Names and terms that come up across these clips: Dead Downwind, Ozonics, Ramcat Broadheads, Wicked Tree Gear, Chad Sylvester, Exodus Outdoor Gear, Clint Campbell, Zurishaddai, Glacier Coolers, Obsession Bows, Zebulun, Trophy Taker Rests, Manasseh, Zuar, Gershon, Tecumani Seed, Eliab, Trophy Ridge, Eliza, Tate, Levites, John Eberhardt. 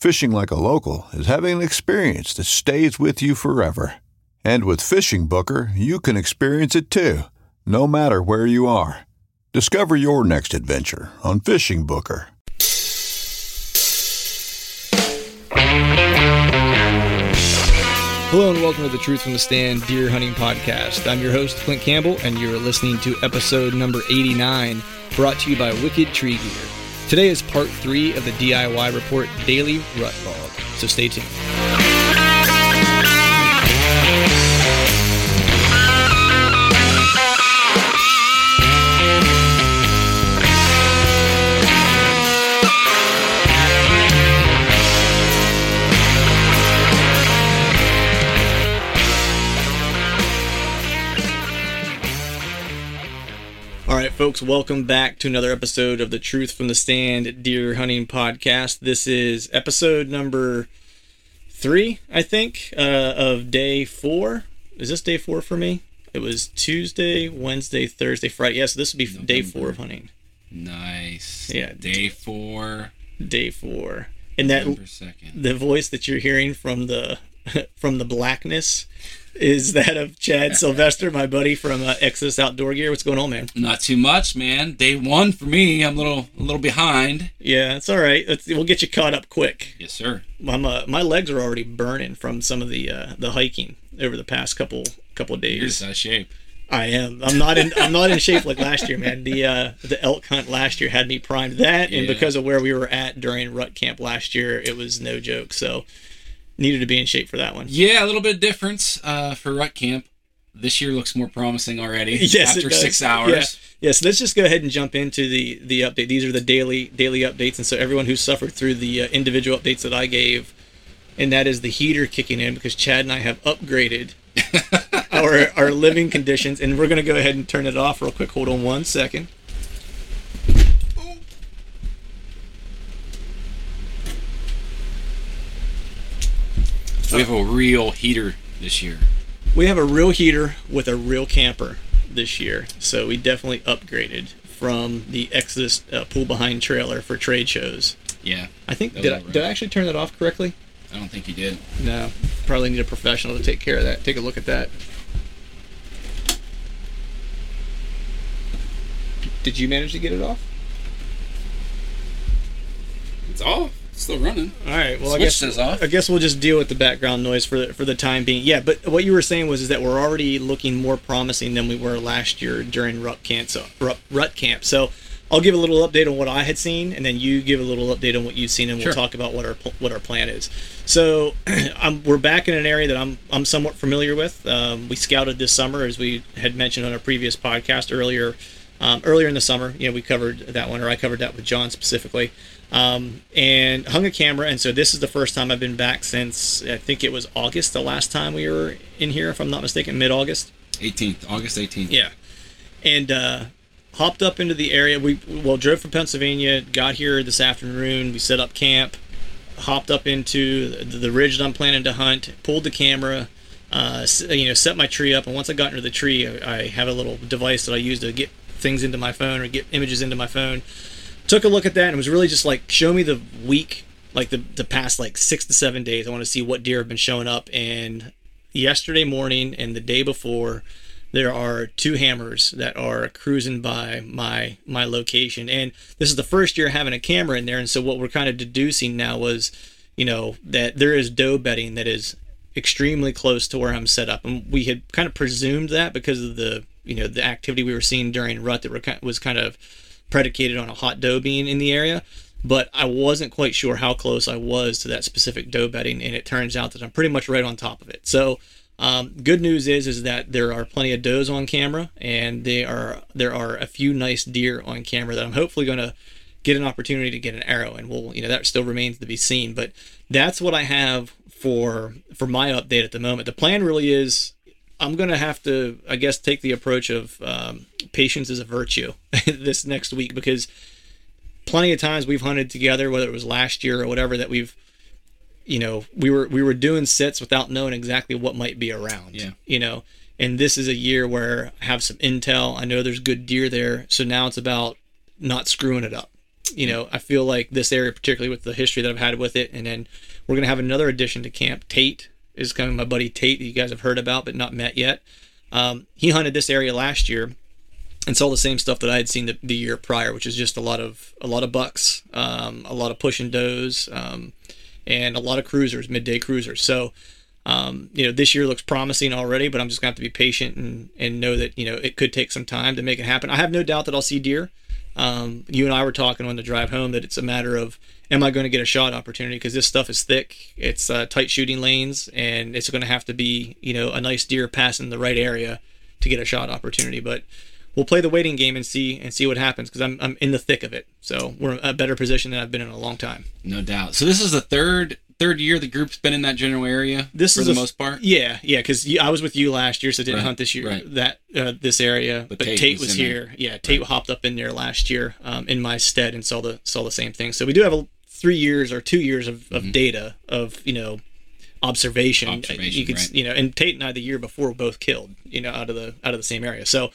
Fishing like a local is having an experience that stays with you forever. And with Fishing Booker, you can experience it too, no matter where you are. Discover your next adventure on Fishing Booker. Hello and welcome to the Truth from the Stand Deer Hunting Podcast. I'm your host, Clint Campbell, and you're listening to episode number 89, brought to you by Wicked Tree Gear. Today is part 3 of the DIY Report Daily Rut Log, so stay tuned. Alright folks, welcome back to another episode of the Truth from the Stand Deer Hunting Podcast. This is episode number 3, I think, of day 4. Is this day 4 for me? It was Tuesday, Wednesday, Thursday, Friday. Yes, yeah, so this would be November. Day 4 of hunting. Nice. Yeah. Day 4. Day 4. And that the voice that you're hearing from the blackness is that of Chad Sylvester, my buddy from Exodus Outdoor Gear. What's going on, man? Not too much, man. Day 1 for me. I'm a little behind. Yeah, it's all right. We'll get you caught up quick. Yes, sir. My legs are already burning from some of the hiking over the past couple of days. You're just out of shape. I am. I'm not in shape like last year, man. The elk hunt last year had me primed that, and because of where we were at during rut camp last year, it was no joke. So. Needed to be in shape for that one. Yeah, a little bit of difference for rut camp. This year looks more promising already. Yes, after it does. 6 hours. Yeah, so let's just go ahead and jump into the update. These are the daily updates, and so everyone who suffered through the individual updates that I gave, and that is the heater kicking in because Chad and I have upgraded our living conditions, and we're going to go ahead and turn it off real quick. Hold on one second. We have a real heater this year. We have a real heater with a real camper this year. So we definitely upgraded from the Exodus pull behind trailer for trade shows. Yeah. I think, did I actually turn that off correctly? I don't think you did. No. Probably need a professional to take care of that. Take a look at that. Did you manage to get it off? It's off. Still running. All right. Well, I guess we'll just deal with the background noise for the time being. Yeah, but what you were saying was that we're already looking more promising than we were last year during rut camp. So I'll give a little update on what I had seen, and then you give a little update on what you've seen, and we'll talk about what our plan is. So we're back in an area that I'm somewhat familiar with. We scouted this summer, as we had mentioned on a previous podcast earlier. Earlier in the summer, we covered that one, or I covered that with John specifically. And hung a camera, and so this is the first time I've been back since I think it was August the last time we were in here, if I'm not mistaken, mid-August. August 18th. Yeah. And hopped up into the area. We drove from Pennsylvania, got here this afternoon, we set up camp, hopped up into the ridge that I'm planning to hunt, pulled the camera, set my tree up, and once I got into the tree, I have a little device that I use to get things into my phone or get images into my phone. Took a look at that and was really just like, show me the week, like the past like 6 to 7 days. I want to see what deer have been showing up. And yesterday morning and the day before, there are two hammers that are cruising by my location. And this is the first year having a camera in there. And so what we're kind of deducing now was, that there is doe bedding that is extremely close to where I'm set up. And we had kind of presumed that because of the activity we were seeing during rut that was kind of predicated on a hot doe being in the area. But I wasn't quite sure how close I was to that specific doe bedding. And it turns out that I'm pretty much right on top of it. So good news is that there are plenty of does on camera, and there are a few nice deer on camera that I'm hopefully going to get an opportunity to get an arrow, and we'll, that still remains to be seen. But that's what I have for my update at the moment. The plan really is I'm going to have to, I guess, take the approach of patience is a virtue this next week, because plenty of times we've hunted together, whether it was last year or whatever, that we've we were doing sits without knowing exactly what might be around. Yeah. And this is a year where I have some intel. I know there's good deer there. So now it's about not screwing it up. I feel like this area, particularly with the history that I've had with it. And then we're going to have another addition to camp. Tate is coming, my buddy Tate, that you guys have heard about, but not met yet. He hunted this area last year and saw the same stuff that I had seen the year prior, which is just a lot of bucks, a lot of pushing does, and a lot of cruisers, midday cruisers. So, this year looks promising already, but I'm just going to have to be patient and know that, it could take some time to make it happen. I have no doubt that I'll see deer. You and I were talking on the drive home that it's a matter of, am I going to get a shot opportunity? Because this stuff is thick. It's tight shooting lanes, and it's going to have to be, a nice deer passing the right area to get a shot opportunity. But we'll play the waiting game and see what happens, because I'm in the thick of it. So we're in a better position than I've been in a long time. No doubt. So this is the third year the group's been in that general area. This for is the most part. Yeah, because I was with you last year, so didn't hunt this year. Right. That this area, but Tate was here. There. Yeah, Tate hopped up in there last year in my stead and saw the same thing. So we do have 3 years or 2 years of data of observation. You could and Tate and I the year before both killed out of the same area. So.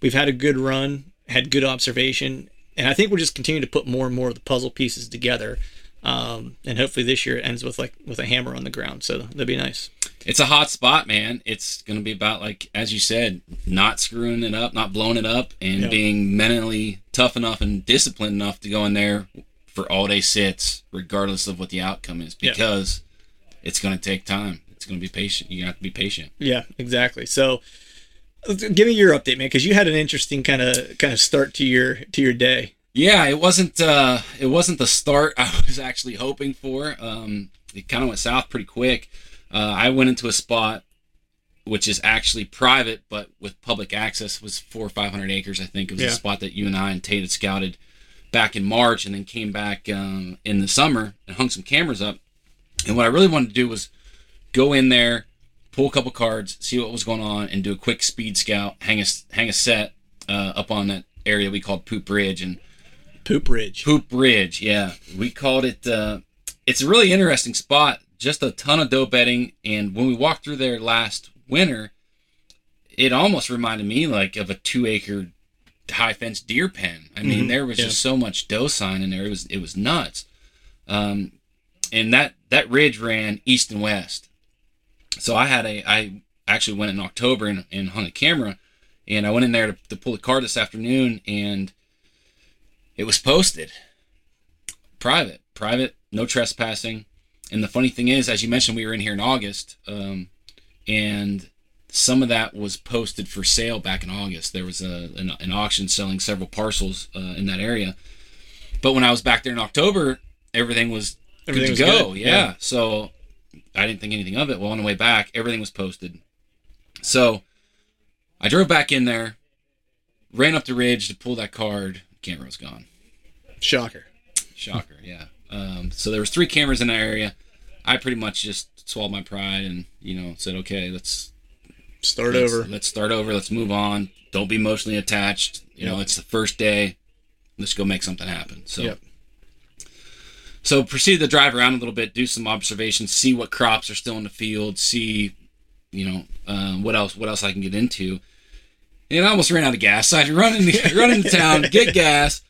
We've had a good run, had good observation, and I think we'll just continue to put more and more of the puzzle pieces together. And hopefully this year it ends with a hammer on the ground, so that'd be nice. It's a hot spot, man. It's going to be about, as you said, not screwing it up, not blowing it up, and being mentally tough enough and disciplined enough to go in there for all-day sits, regardless of what the outcome is, because it's going to take time. It's going to be patient. You have to be patient. Yeah, exactly. So... give me your update, man, because you had an interesting kind of start to your day. Yeah, it wasn't the start I was actually hoping for. It kind of went south pretty quick. I went into a spot which is actually private, but with public access. It was 400 or 500 acres, I think. It was a spot that you and I and Tate had scouted back in March, and then came back in the summer and hung some cameras up. And what I really wanted to do was go in there, pull a couple cards, see what was going on, and do a quick speed scout, hang a set up on that area we called Poop Ridge. And Poop Ridge, yeah. We called it, it's a really interesting spot, just a ton of doe bedding, and when we walked through there last winter, it almost reminded me of a 2-acre high-fenced deer pen. I mean, there was just so much doe sign in there, it was nuts. And that ridge ran east and west. So I actually went in October and hung a camera, and I went in there to pull a card this afternoon, and it was posted. Private, no trespassing. And the funny thing is, as you mentioned, we were in here in August, and some of that was posted for sale back in August. There was an auction selling several parcels in that area. But when I was back there in October, everything was good to go. Good. Yeah, so... I didn't think anything of it. Well, on the way back, everything was posted. So I drove back in there, ran up the ridge to pull that card. Camera was gone. Shocker, yeah. So there was 3 cameras in that area. I pretty much just swallowed my pride and, said, okay, let's start over. Let's move on. Don't be emotionally attached. It's the first day. Let's go make something happen. So. Yep. So proceeded to drive around a little bit, do some observations, see what crops are still in the field, see you know, what else I can get into. And I almost ran out of gas. So I had to run into town, get gas.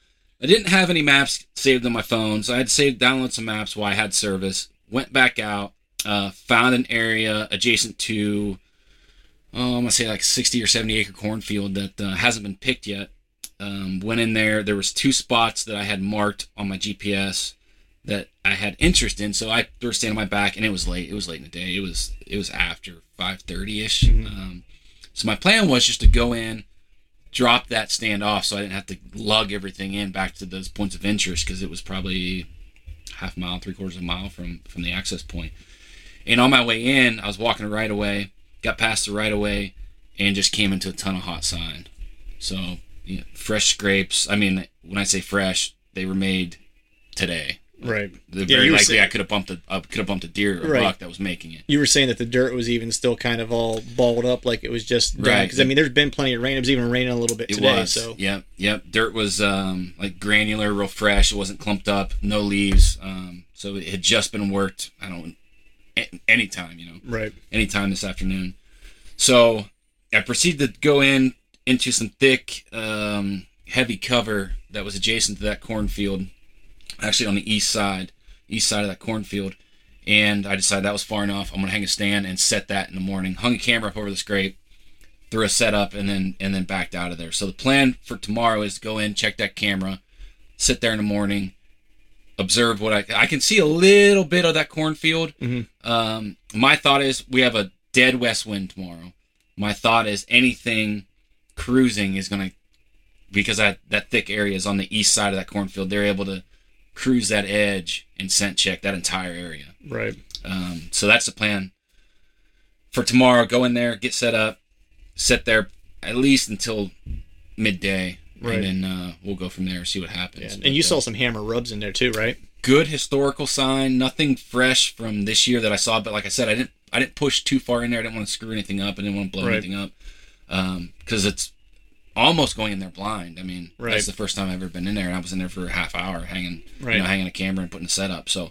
I didn't have any maps saved on my phone, so I had to download some maps while I had service. Went back out, found an area adjacent to, I'm going to say like 60 or 70 acre cornfield that hasn't been picked yet. Went in there. There was two spots that I had marked on my GPS that I had interest in. So I were standing on my back, and it was late. It was late in the day. It was after 5:30-ish. Mm-hmm. So my plan was just to go in, drop that stand off so I didn't have to lug everything in back to those points of interest, because it was probably half a mile, three-quarters of a mile from the access point. And on my way in, I was walking right away, got past the right away, and just came into a ton of hot sign. So, you know, fresh scrapes. I mean, when I say fresh, they were made today. Right. Very likely saying, I could have bumped a deer or a buck that was making it. You were saying that the dirt was even still kind of all balled up, like it was just dry. Because, I mean, there's been plenty of rain. It was even raining a little bit today. It was. So. Yep. Dirt was like granular, real fresh. It wasn't clumped up, no leaves. So it had just been worked, I don't know, anytime, you know. Right. Anytime this afternoon. So I proceeded to go into some thick, heavy cover that was adjacent to that cornfield. Actually on the east side of that cornfield, and I decided that was far enough. I'm gonna hang a stand and set that in the morning. Hung a camera up over the scrape, threw a set up, and then backed out of there. So the plan for tomorrow is to go in, check that camera, sit there in the morning, observe what I can see a little bit of that cornfield. Mm-hmm. My thought is we have a dead west wind tomorrow. My thought is anything cruising is gonna, because that thick area is on the east side of that cornfield. They're able to cruise that edge and scent check that entire area. Right. So that's the plan for tomorrow. Go in there, get set up, sit there at least until midday, right. And then we'll go from there, see what happens. Yeah. And you saw some hammer rubs in there too, right? Good historical sign. Nothing fresh from this year that I saw, but like I said, I didn't push too far in there. I didn't want to screw anything up. I didn't want to blow anything up because it's almost going in there blind. I mean, that's the first time I've ever been in there, and I was in there for a half hour hanging a camera and putting a setup. So,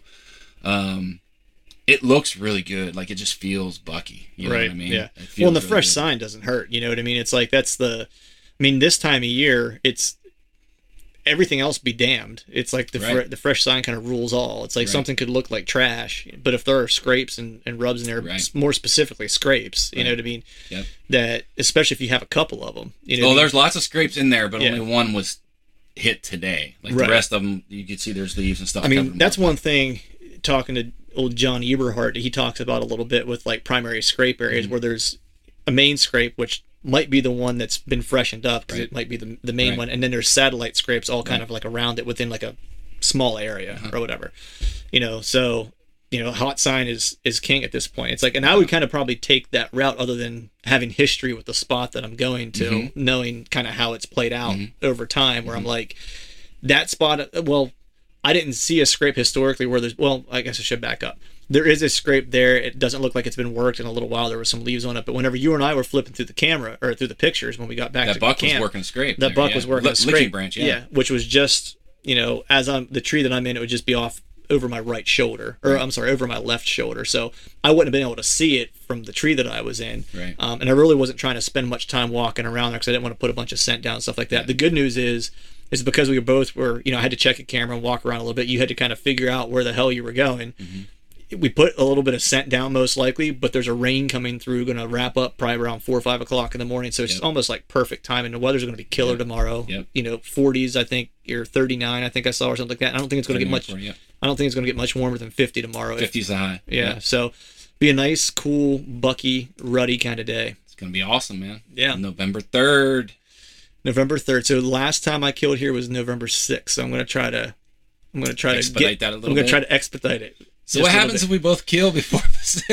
it looks really good. Like, it just feels bucky. You know what I mean? Yeah. Well, and the really fresh good. Sign doesn't hurt. You know what I mean? It's like this time of year, it's everything else be damned. It's like the fresh sign kind of rules all. It's like something could look like trash, but if there are scrapes and rubs in there, more specifically scrapes, you know what I mean? Yep. That, especially if you have a couple of them. You know there's lots of scrapes in there, but only one was hit today. Like the rest of them, you could see there's leaves and stuff. I mean, that's one thing, talking to old John Eberhardt, he talks about a little bit with like primary scrape areas where there's a main scrape, which might be the one that's been freshened up because it might be the main one. And then there's satellite scrapes all kind of like around it within like a small area or whatever, you know? So, you know, hot sign is king at this point. It's like, and I would kind of probably take that route other than having history with the spot that I'm going to, knowing kind of how it's played out over time where I'm like that spot. Well, I didn't see a scrape historically where there's, well, I guess I should back up. There is a scrape there. It doesn't look like it's been worked in a little while. There were some leaves on it, but whenever you and I were flipping through the camera or through the pictures when we got back to camp, that buck was working a scrape branch, which was just, you know, as I'm the tree that I'm in, it would just be off over my right shoulder, or I'm sorry, over my left shoulder. So I wouldn't have been able to see it from the tree that I was in. Right. And I really wasn't trying to spend much time walking around there because I didn't want to put a bunch of scent down and stuff like that. Yeah. The good news is because we were, you know, I had to check a camera and walk around a little bit. You had to kind of figure out where the hell you were going. Mm-hmm. We put a little bit of scent down most likely, but there's a rain coming through, going to wrap up probably around 4 or 5 o'clock in the morning. So it's almost like perfect time, and the weather's going to be killer tomorrow. Yep. You know, 40s, I think, or 39, I think I saw, or something like that. And I don't think it's going to get much. I don't think it's going to get much warmer than 50 tomorrow. 50's the high. Yeah. So, be a nice, cool, bucky, ruddy kind of day. It's going to be awesome, man. Yeah. November 3rd. So the last time I killed here was November 6th. So I'm going to try to expedite it. So just what happens if we both kill before the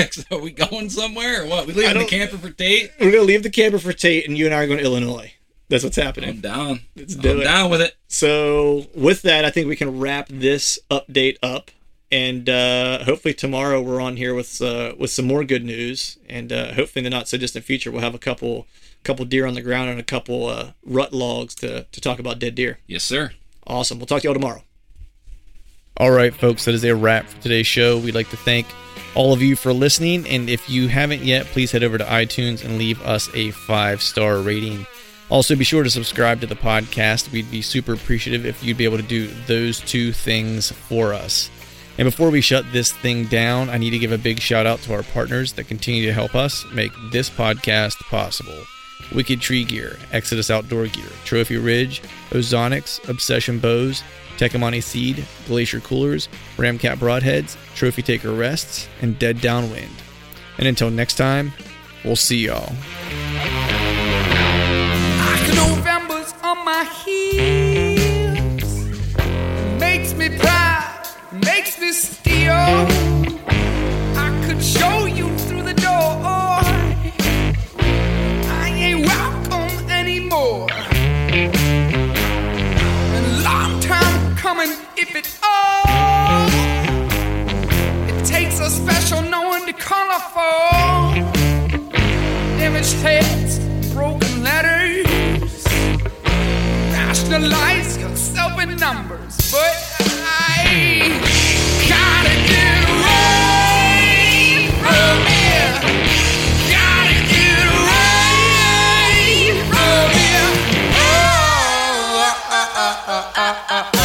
6th? Are we going somewhere or what? We leaving the camper for Tate? We're going to leave the camper for Tate, and you and I are going to Illinois. That's what's happening. I'm down. I'm down with it. So with that, I think we can wrap this update up. And hopefully tomorrow we're on here with some more good news. And hopefully in the not-so-distant future, we'll have a couple deer on the ground and a couple rut logs to talk about dead deer. Yes, sir. Awesome. We'll talk to you all tomorrow. All right, folks, that is a wrap for today's show. We'd like to thank all of you for listening, and if you haven't yet, please head over to iTunes and leave us a 5-star rating. Also, be sure to subscribe to the podcast. We'd be super appreciative if you'd be able to do those two things for us. And before we shut this thing down, I need to give a big shout out to our partners that continue to help us make this podcast possible. Wicked Tree Gear, Exodus Outdoor Gear, Trophy Ridge, Ozonics, Obsession Bows, Tecumani Seed, Glacier Coolers, Ramcat Broadheads, Trophy Taker Rests, and Dead Downwind. And until next time, we'll see y'all. November's on my heels, makes me proud, makes me steal. I could show you through the door, I ain't welcome anymore. A long time coming, if it all. It takes a special no one to call for. Image text, broken letters. Rationalize yourself in numbers, but I gotta get away from here. Gotta get away from here. Oh, oh, oh, oh, oh, oh, oh.